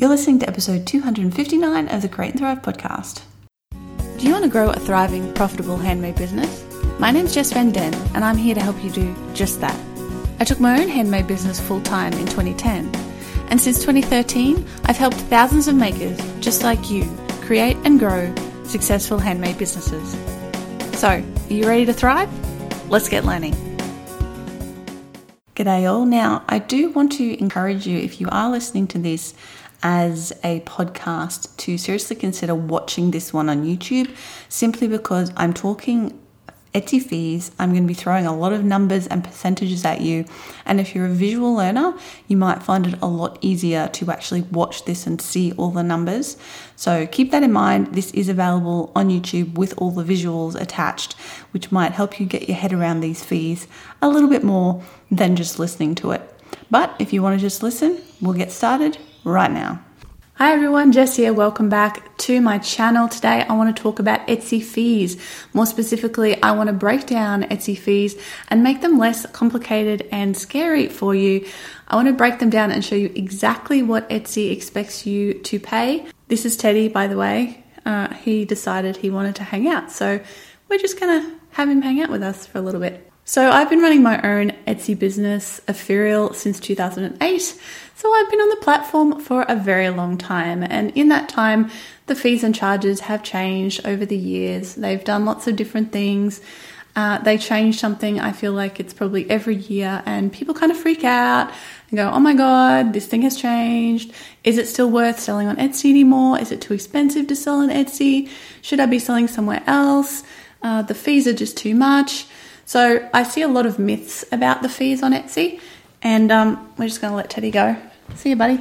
You're listening to episode 259 of the Create and Thrive podcast. Do you want to grow a thriving, profitable handmade business? My name's Jess Van Den, and I'm here to help you do just that. I took my own handmade business full-time in 2010, and since 2013, I've helped thousands of makers just like you create and grow successful handmade businesses. So, are you ready to thrive? Let's get learning. G'day all. Now, I do want to encourage you, if you are listening to this as a podcast, to seriously consider watching this one on YouTube, simply because I'm talking Etsy fees. I'm going to be throwing a lot of numbers and percentages at you, and if you're a visual learner, you might find it a lot easier to actually watch this and see all the numbers. So keep that in mind. This is available on YouTube with all the visuals attached, which might help you get your head around these fees a little bit more than just listening to it. But if you want to just listen, we'll get started right now. Hi everyone, Jess here. Welcome back to my channel. Today I want to talk about Etsy fees. More specifically, I want to break down Etsy fees and make them less complicated and scary for you. I want to break them down and show you exactly what Etsy expects you to pay. This is Teddy, by the way. He decided he wanted to hang out, so we're just going to have him hang out with us for a little bit. So I've been running my own Etsy business, Ethereal, since 2008. So I've been on the platform for a very long time. And in that time, the fees and charges have changed over the years. They've done lots of different things. They change something, I feel like it's probably every year, and people kind of freak out and go, oh my God, this thing has changed. Is it still worth selling on Etsy anymore? Is it too expensive to sell on Etsy? Should I be selling somewhere else? The fees are just too much. So I see a lot of myths about the fees on Etsy, and we're just going to let Teddy go. See you, buddy.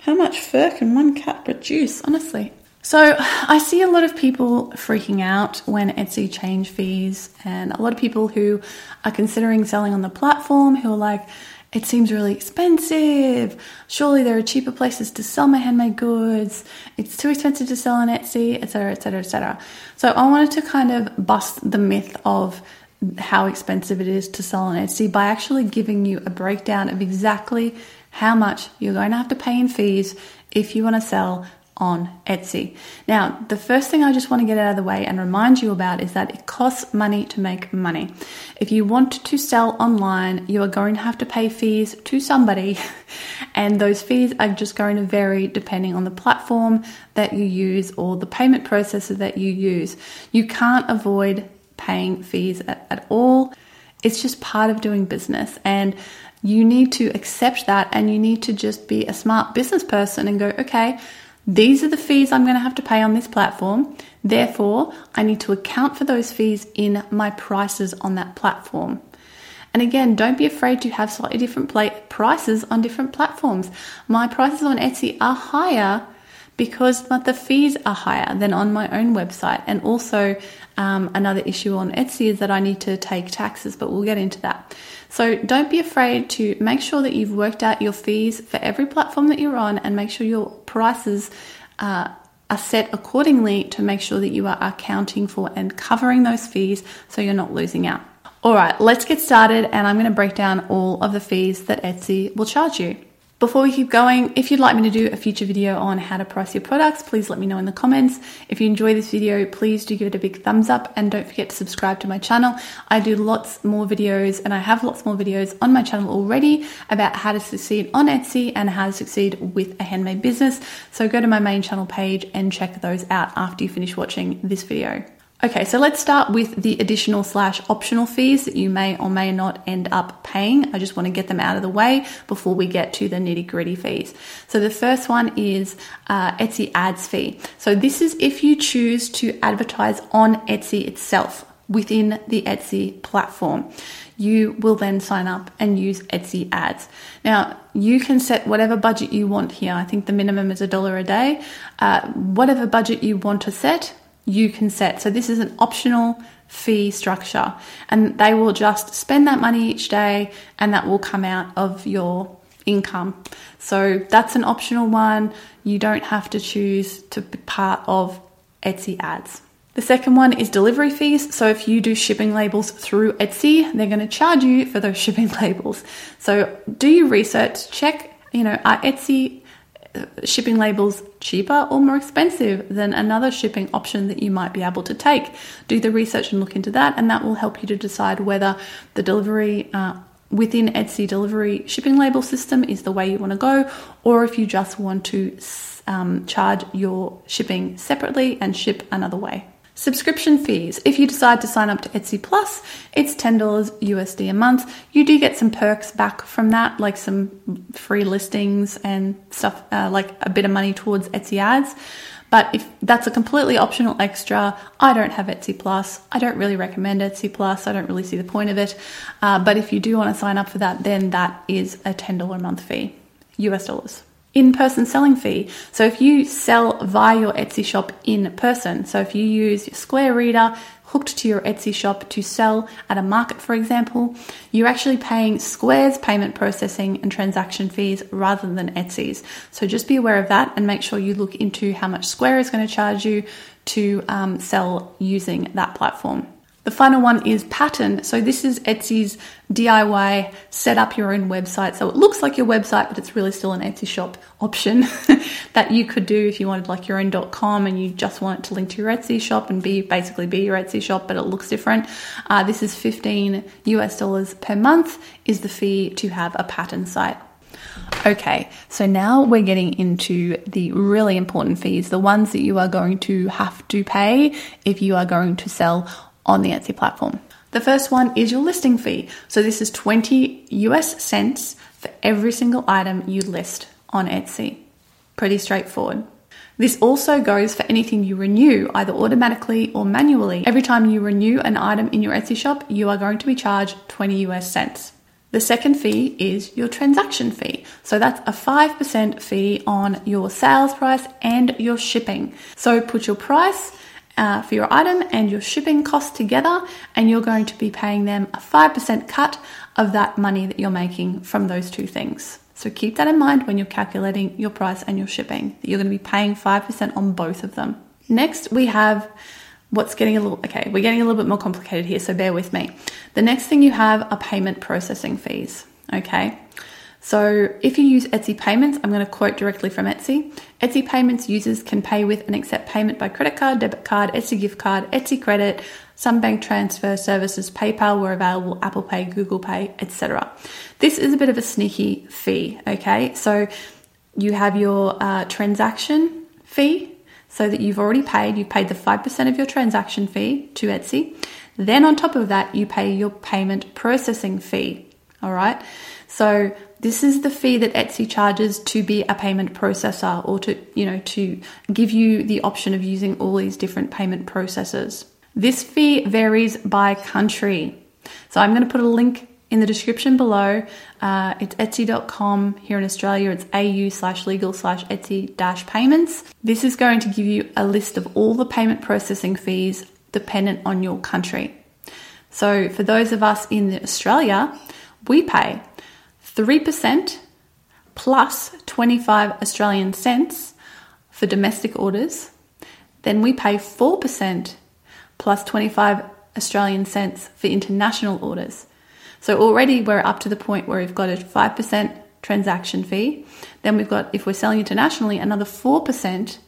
How much fur can one cat produce, honestly? So I see a lot of people freaking out when Etsy change fees, and a lot of people who are considering selling on the platform who are like, it seems really expensive. Surely there are cheaper places to sell my handmade goods. It's too expensive to sell on Etsy, etc., etc., etc. So I wanted to kind of bust the myth of how expensive it is to sell on Etsy by actually giving you a breakdown of exactly how much you're going to have to pay in fees if you want to sell on Etsy. Now, the first thing I just want to get out of the way and remind you about is that it costs money to make money. If you want to sell online, you are going to have to pay fees to somebody, and those fees are just going to vary depending on the platform that you use or the payment processor that you use. You can't avoid paying fees at all. It's just part of doing business, and you need to accept that, and you need to just be a smart business person and go, okay, these are the fees I'm going to have to pay on this platform. Therefore, I need to account for those fees in my prices on that platform. And again, don't be afraid to have slightly different prices on different platforms. My prices on Etsy are higher because the fees are higher than on my own website. And also another issue on Etsy is that I need to take taxes, but we'll get into that. So don't be afraid to make sure that you've worked out your fees for every platform that you're on, and make sure your prices are set accordingly to make sure that you are accounting for and covering those fees so you're not losing out. All right, let's get started, and I'm going to break down all of the fees that Etsy will charge you. Before we keep going, if you'd like me to do a future video on how to price your products, please let me know in the comments. If you enjoy this video, please do give it a big thumbs up, and don't forget to subscribe to my channel. I do lots more videos, and I have lots more videos on my channel already about how to succeed on Etsy and how to succeed with a handmade business. So go to my main channel page and check those out after you finish watching this video. Okay, so let's start with the additional / optional fees that you may or may not end up paying. I just want to get them out of the way before we get to the nitty gritty fees. So the first one is Etsy Ads fee. So this is if you choose to advertise on Etsy itself within the Etsy platform. You will then sign up and use Etsy Ads. Now, you can set whatever budget you want here. I think the minimum is $1 a day. Whatever budget you want to set, you can set. So this is an optional fee structure, and they will just spend that money each day, and that will come out of your income. So that's an optional one. You don't have to choose to be part of Etsy Ads. The second one is delivery fees. So if you do shipping labels through Etsy, they're going to charge you for those shipping labels. So do your research, check, are Etsy shipping labels cheaper or more expensive than another shipping option that you might be able to take. Do the research and look into that, and that will help you to decide whether the delivery within Etsy delivery shipping label system is the way you want to go, or if you just want to charge your shipping separately and ship another way. Subscription fees. If you decide to sign up to Etsy Plus, it's $10 USD a month. You do get some perks back from that, like some free listings and stuff, like a bit of money towards Etsy ads. But if that's a completely optional extra, I don't have Etsy Plus. I don't really recommend Etsy Plus. I don't really see the point of it. But if you do want to sign up for that, then that is a $10 a month fee, US dollars. In-person selling fee. So if you sell via your Etsy shop in person, so if you use your Square reader hooked to your Etsy shop to sell at a market, for example, you're actually paying Square's payment processing and transaction fees rather than Etsy's. So just be aware of that and make sure you look into how much Square is going to charge you to sell using that platform. The final one is Pattern. So this is Etsy's DIY set up your own website. So it looks like your website, but it's really still an Etsy shop option that you could do if you wanted like your own .com and you just want it to link to your Etsy shop and basically be your Etsy shop, but it looks different. This is $15 per month is the fee to have a Pattern site. Okay, so now we're getting into the really important fees, the ones that you are going to have to pay if you are going to sell on the Etsy platform. The first one is your listing fee. So this is 20 US cents for every single item you list on Etsy. Pretty straightforward. This also goes for anything you renew, either automatically or manually. Every time you renew an item in your Etsy shop, you are going to be charged 20 US cents. The second fee is your transaction fee. So that's a 5% fee on your sales price and your shipping. So put your price for your item and your shipping costs together, and you're going to be paying them a 5% cut of that money that you're making from those two things. So keep that in mind when you're calculating your price and your shipping, that you're going to be paying 5% on both of them. Next, we have we're getting a little bit more complicated here, so bear with me. The next thing you have are payment processing fees, okay? So if you use Etsy Payments, I'm going to quote directly from Etsy. Etsy Payments users can pay with and accept payment by credit card, debit card, Etsy gift card, Etsy credit, some bank transfer services, PayPal where available, Apple Pay, Google Pay, etc. This is a bit of a sneaky fee, okay? So you have your transaction fee, so that you've paid the 5% of your transaction fee to Etsy. Then on top of that, you pay your payment processing fee, all right? So this is the fee that Etsy charges to be a payment processor, or to give you the option of using all these different payment processors. This fee varies by country. So I'm going to put a link in the description below. It's etsy.com. Here in Australia, it's au/legal/Etsy-payments. This is going to give you a list of all the payment processing fees dependent on your country. So for those of us in Australia, we pay 3% plus 25 Australian cents for domestic orders. Then we pay 4% plus 25 Australian cents for international orders. So already we're up to the point where we've got a 5% transaction fee. Then we've got, if we're selling internationally, another 4%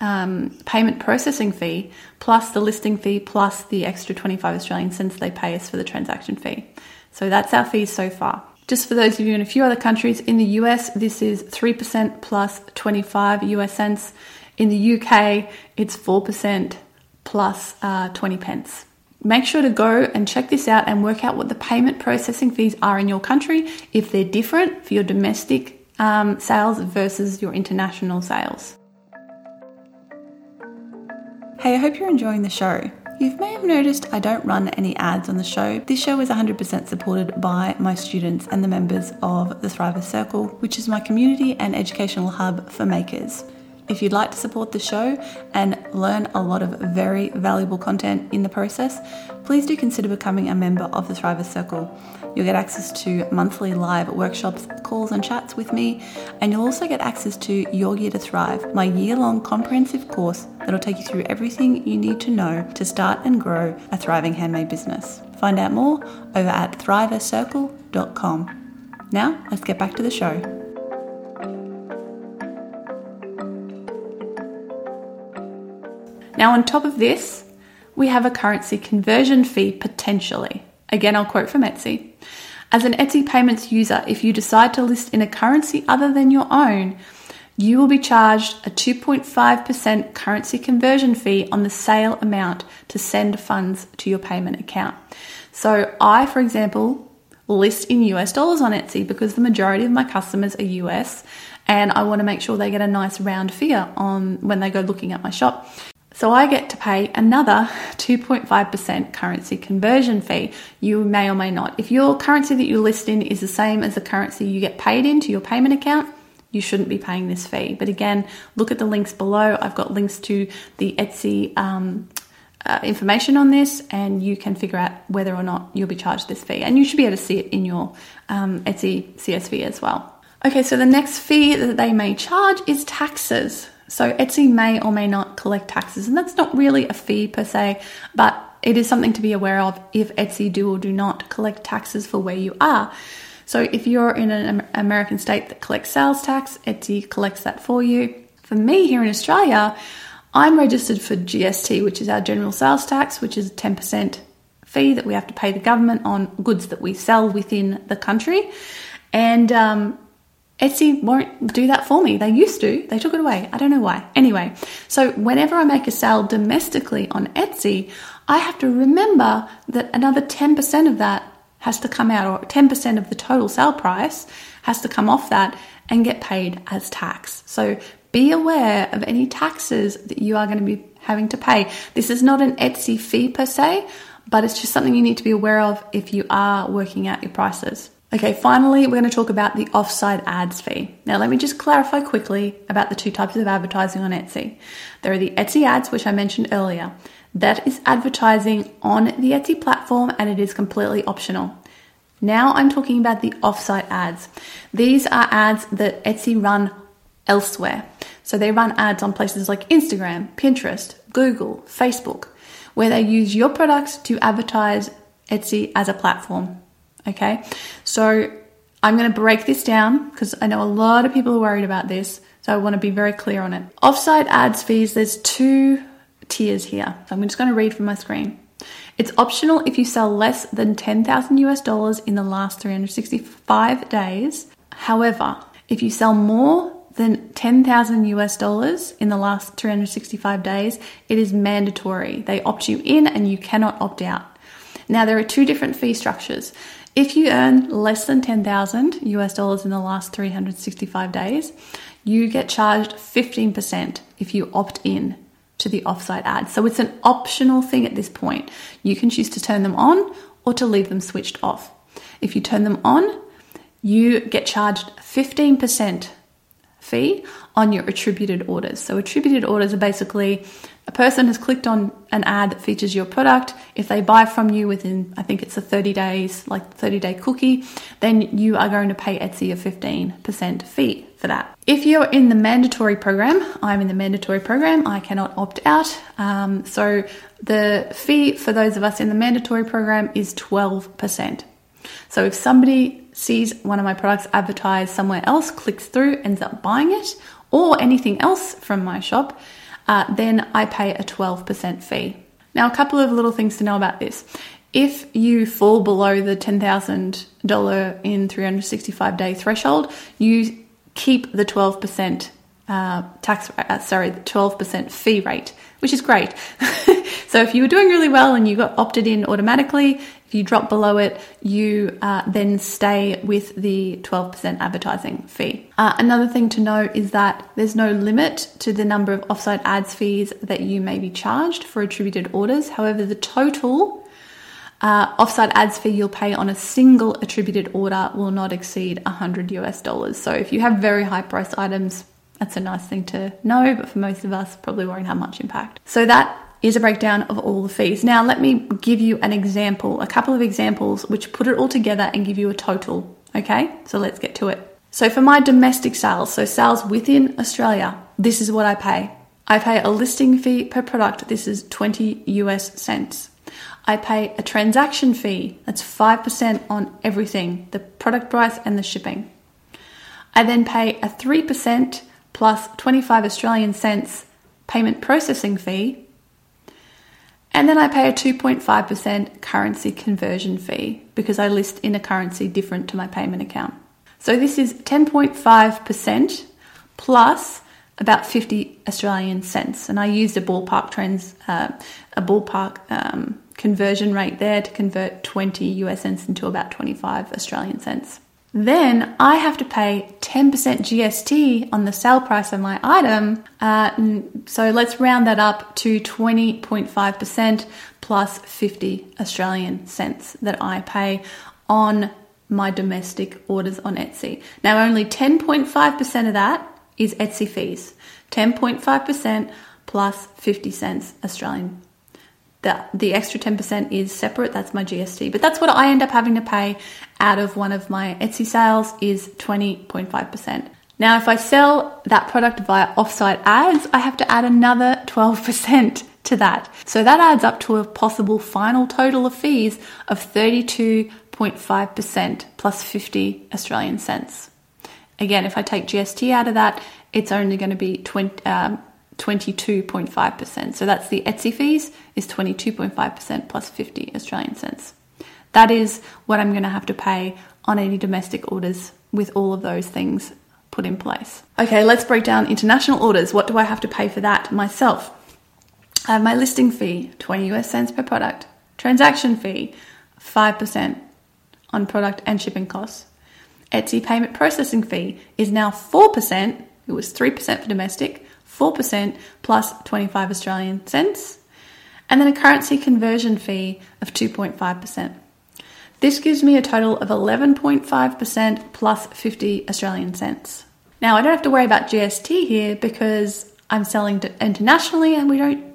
payment processing fee plus the listing fee plus the extra 25 Australian cents they pay us for the transaction fee. So that's our fees so far. Just for those of you in a few other countries, in the US, this is 3% plus 25 US cents. In the UK, it's 4% plus 20 pence. Make sure to go and check this out and work out what the payment processing fees are in your country, if they're different for your domestic sales versus your international sales. Hey, I hope you're enjoying the show. You may have noticed I don't run any ads on the show. This show is 100% supported by my students and the members of the Thriver Circle, which is my community and educational hub for makers. If you'd like to support the show and learn a lot of very valuable content in the process, please do consider becoming a member of the Thriver Circle. You'll get access to monthly live workshops, calls and chats with me, and you'll also get access to Your Year to Thrive, my year-long comprehensive course that'll take you through everything you need to know to start and grow a thriving handmade business. Find out more over at thrivercircle.com. Now, let's get back to the show. Now, on top of this, we have a currency conversion fee potentially. Again, I'll quote from Etsy. As an Etsy Payments user, if you decide to list in a currency other than your own, you will be charged a 2.5% currency conversion fee on the sale amount to send funds to your payment account. So I, for example, list in US dollars on Etsy because the majority of my customers are US and I want to make sure they get a nice round figure on when they go looking at my shop. So I get to pay another 2.5% currency conversion fee. You may or may not. If your currency that you list in is the same as the currency you get paid into your payment account, you shouldn't be paying this fee. But again, look at the links below. I've got links to the Etsy information on this, and you can figure out whether or not you'll be charged this fee. And you should be able to see it in your Etsy CSV as well. Okay, so the next fee that they may charge is taxes. So Etsy may or may not collect taxes, and that's not really a fee per se, but it is something to be aware of if Etsy do or do not collect taxes for where you are. So if you're in an American state that collects sales tax, Etsy collects that for you. For me here in Australia, I'm registered for GST, which is our general sales tax, which is a 10% fee that we have to pay the government on goods that we sell within the country. And Etsy won't do that for me. They used to. They took it away. I don't know why. Anyway, so whenever I make a sale domestically on Etsy, I have to remember that another 10% of that has to come out, or 10% of the total sale price has to come off that and get paid as tax. So be aware of any taxes that you are going to be having to pay. This is not an Etsy fee per se, but it's just something you need to be aware of if you are working out your prices. Okay, finally, we're going to talk about the offsite ads fee. Now, let me just clarify quickly about the two types of advertising on Etsy. There are the Etsy ads, which I mentioned earlier. That is advertising on the Etsy platform, and it is completely optional. Now I'm talking about the offsite ads. These are ads that Etsy run elsewhere. So they run ads on places like Instagram, Pinterest, Google, Facebook, where they use your products to advertise Etsy as a platform. Okay, so I'm going to break this down because I know a lot of people are worried about this. So I want to be very clear on it. Offsite ads fees, there's two tiers here. So I'm just going to read from my screen. It's optional if you sell less than $10,000 in the last 365 days. However, if you sell more than $10,000 in the last 365 days, it is mandatory. They opt you in and you cannot opt out. Now, there are two different fee structures. If you earn less than $10,000 in the last 365 days, you get charged 15% if you opt in to the offsite ads. So it's an optional thing at this point. You can choose to turn them on or to leave them switched off. If you turn them on, you get charged 15% fee on your attributed orders. So attributed orders are basically a person has clicked on an ad that features your product. If they buy from you within, I think it's a 30 days, like 30-day cookie, then you are going to pay Etsy a 15% fee for that. If you're in the mandatory program, I'm in the mandatory program, I cannot opt out. So the fee for those of us in the mandatory program is 12%. So if somebody sees one of my products advertised somewhere else, clicks through, ends up buying it, or anything else from my shop, then I pay a 12% fee. Now, a couple of little things to know about this. If you fall below the $10,000 in 365-day threshold, you keep the 12% the 12% fee rate, which is great. So if you were doing really well and you got opted in automatically, if you drop below it, you then stay with the 12% advertising fee. Another thing to know is that there's no limit to the number of offsite ads fees that you may be charged for attributed orders. However, the total offsite ads fee you'll pay on a single attributed order will not exceed $100. So if you have very high priced items, that's a nice thing to know, but for most of us, probably won't have much impact. So that is a breakdown of all the fees. Now, let me give you an example, a couple of examples, which put it all together and give you a total, okay? So let's get to it. So for my domestic sales, so sales within Australia, this is what I pay. I pay a listing fee per product. This is 20 US cents. I pay a transaction fee. That's 5% on everything, the product price and the shipping. I then pay a 3% plus 25 Australian cents payment processing fee And then I pay a 2.5% currency conversion fee because I list in a currency different to my payment account. So this is 10.5% plus about 50 Australian cents. And I used a ballpark conversion rate there to convert 20 US cents into about 25 Australian cents. Then I have to pay 10% GST on the sale price of my item. So let's round that up to 20.5% plus 50 Australian cents that I pay on my domestic orders on Etsy. Now, only 10.5% of that is Etsy fees. 10.5% plus 50 cents Australian. The extra 10% is separate. That's my GST. But that's what I end up having to pay out of one of my Etsy sales is 20.5%. Now, if I sell that product via offsite ads, I have to add another 12% to that. So that adds up to a possible final total of fees of 32.5% plus 50 Australian cents. Again, if I take GST out of that, it's only going to be 22.5%. So that's the Etsy fees is 22.5% plus 50 Australian cents. That is what I'm going to have to pay on any domestic orders with all of those things put in place. Okay, let's break down international orders. What do I have to pay for that myself? I have my listing fee, 20 US cents per product. Transaction fee, 5% on product and shipping costs. Etsy payment processing fee is now 4%. It was 3% for domestic, 4% plus 25 Australian cents, and then a currency conversion fee of 2.5%. This gives me a total of 11.5% plus 50 Australian cents. Now, I don't have to worry about GST here because I'm selling internationally and we don't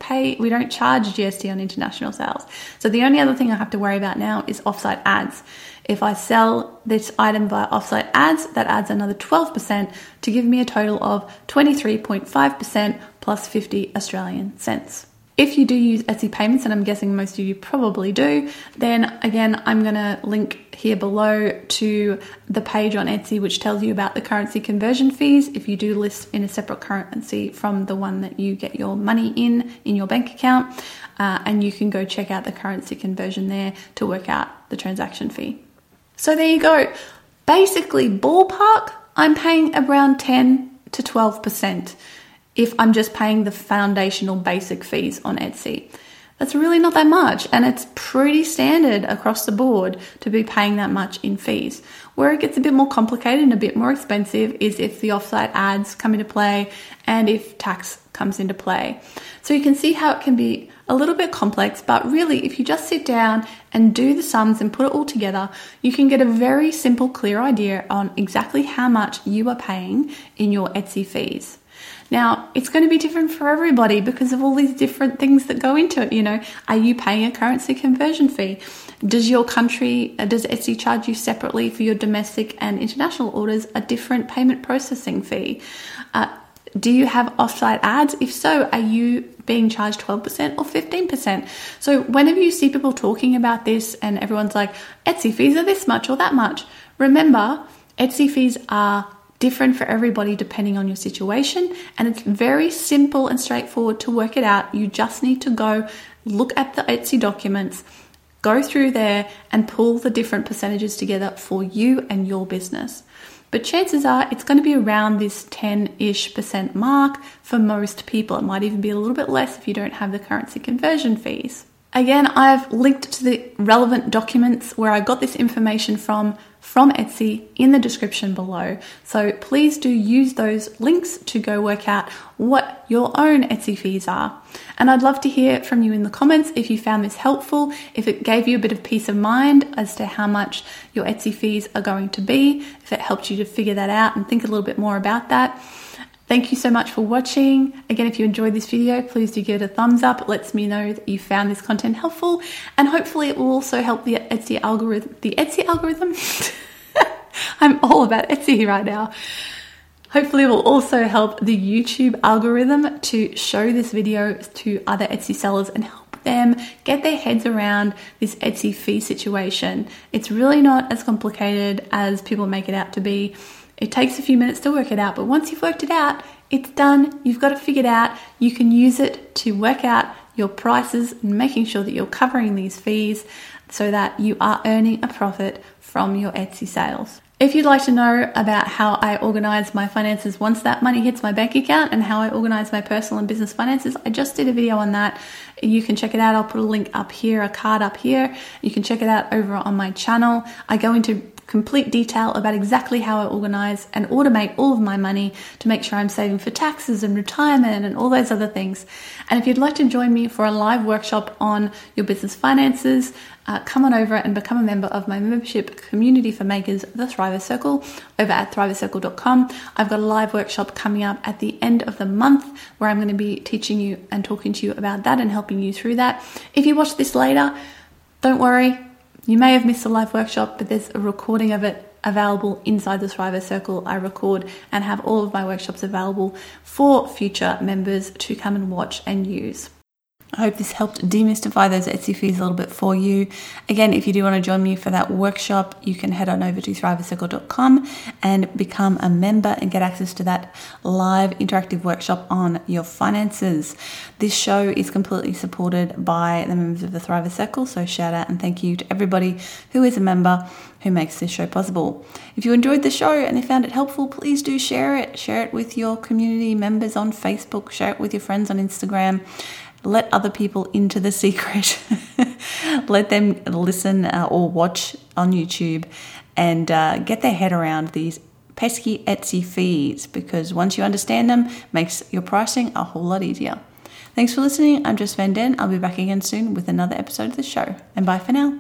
charge GST on international sales. So the only other thing I have to worry about now is offsite ads. If I sell this item via offsite ads, that adds another 12% to give me a total of 23.5% plus 50 Australian cents. If you do use Etsy Payments, and I'm guessing most of you probably do, then again, I'm going to link here below to the page on Etsy, which tells you about the currency conversion fees. If you do list in a separate currency from the one that you get your money in your bank account, and you can go check out the currency conversion there to work out the transaction fee. So there you go. Basically, ballpark, I'm paying around 10 to 12%. If I'm just paying the foundational basic fees on Etsy. That's really not that much, and it's pretty standard across the board to be paying that much in fees. Where it gets a bit more complicated and a bit more expensive is if the offsite ads come into play and if tax comes into play. So you can see how it can be a little bit complex, but really if you just sit down and do the sums and put it all together, you can get a very simple, clear idea on exactly how much you are paying in your Etsy fees. Now, it's going to be different for everybody because of all these different things that go into it. You know, are you paying a currency conversion fee? Does Etsy charge you separately for your domestic and international orders a different payment processing fee? Do you have offsite ads? If so, are you being charged 12% or 15%? So whenever you see people talking about this and everyone's like, Etsy fees are this much or that much, remember, Etsy fees are different for everybody depending on your situation, and it's very simple and straightforward to work it out. You just need to go look at the Etsy documents, go through there and pull the different percentages together for you and your business. But chances are it's going to be around this 10-ish% mark for most people. It might even be a little bit less if you don't have the currency conversion fees. Again, I've linked to the relevant documents where I got this information from Etsy in the description below. So please do use those links to go work out what your own Etsy fees are. And I'd love to hear from you in the comments if you found this helpful, if it gave you a bit of peace of mind as to how much your Etsy fees are going to be, if it helped you to figure that out and think a little bit more about that. Thank you so much for watching. Again, if you enjoyed this video, please do give it a thumbs up. It lets me know that you found this content helpful, and hopefully it will also help the Etsy algorithm. The Etsy algorithm? I'm all about Etsy right now. Hopefully it will also help the YouTube algorithm to show this video to other Etsy sellers and help them get their heads around this Etsy fee situation. It's really not as complicated as people make it out to be. It takes a few minutes to work it out, but once you've worked it out, it's done. You've got it figured out. You can use it to work out your prices, and making sure that you're covering these fees so that you are earning a profit from your Etsy sales. If you'd like to know about how I organize my finances once that money hits my bank account and how I organize my personal and business finances, I just did a video on that. You can check it out. I'll put a link up here, a card up here. You can check it out over on my channel. I go into complete detail about exactly how I organize and automate all of my money to make sure I'm saving for taxes and retirement and all those other things. And if you'd like to join me for a live workshop on your business finances, come on over and become a member of my membership community for makers, the Thriver Circle, over at thrivercircle.com. I've got a live workshop coming up at the end of the month where I'm going to be teaching you and talking to you about that and helping you through that. If you watch this later, don't worry. You may have missed a live workshop, but there's a recording of it available inside the Thriver Circle. I record and have all of my workshops available for future members to come and watch and use. I hope this helped demystify those Etsy fees a little bit for you. Again, if you do want to join me for that workshop, you can head on over to thrivercircle.com and become a member and get access to that live interactive workshop on your finances. This show is completely supported by the members of the Thriver Circle, so shout out and thank you to everybody who is a member who makes this show possible. If you enjoyed the show and you found it helpful, please do share it. Share it with your community members on Facebook. Share it with your friends on Instagram. Let other people into the secret. Let them listen or watch on YouTube and get their head around these pesky Etsy fees, because once you understand them, it makes your pricing a whole lot easier. Thanks for listening. I'm Jess Van Den. I'll be back again soon with another episode of the show. And bye for now.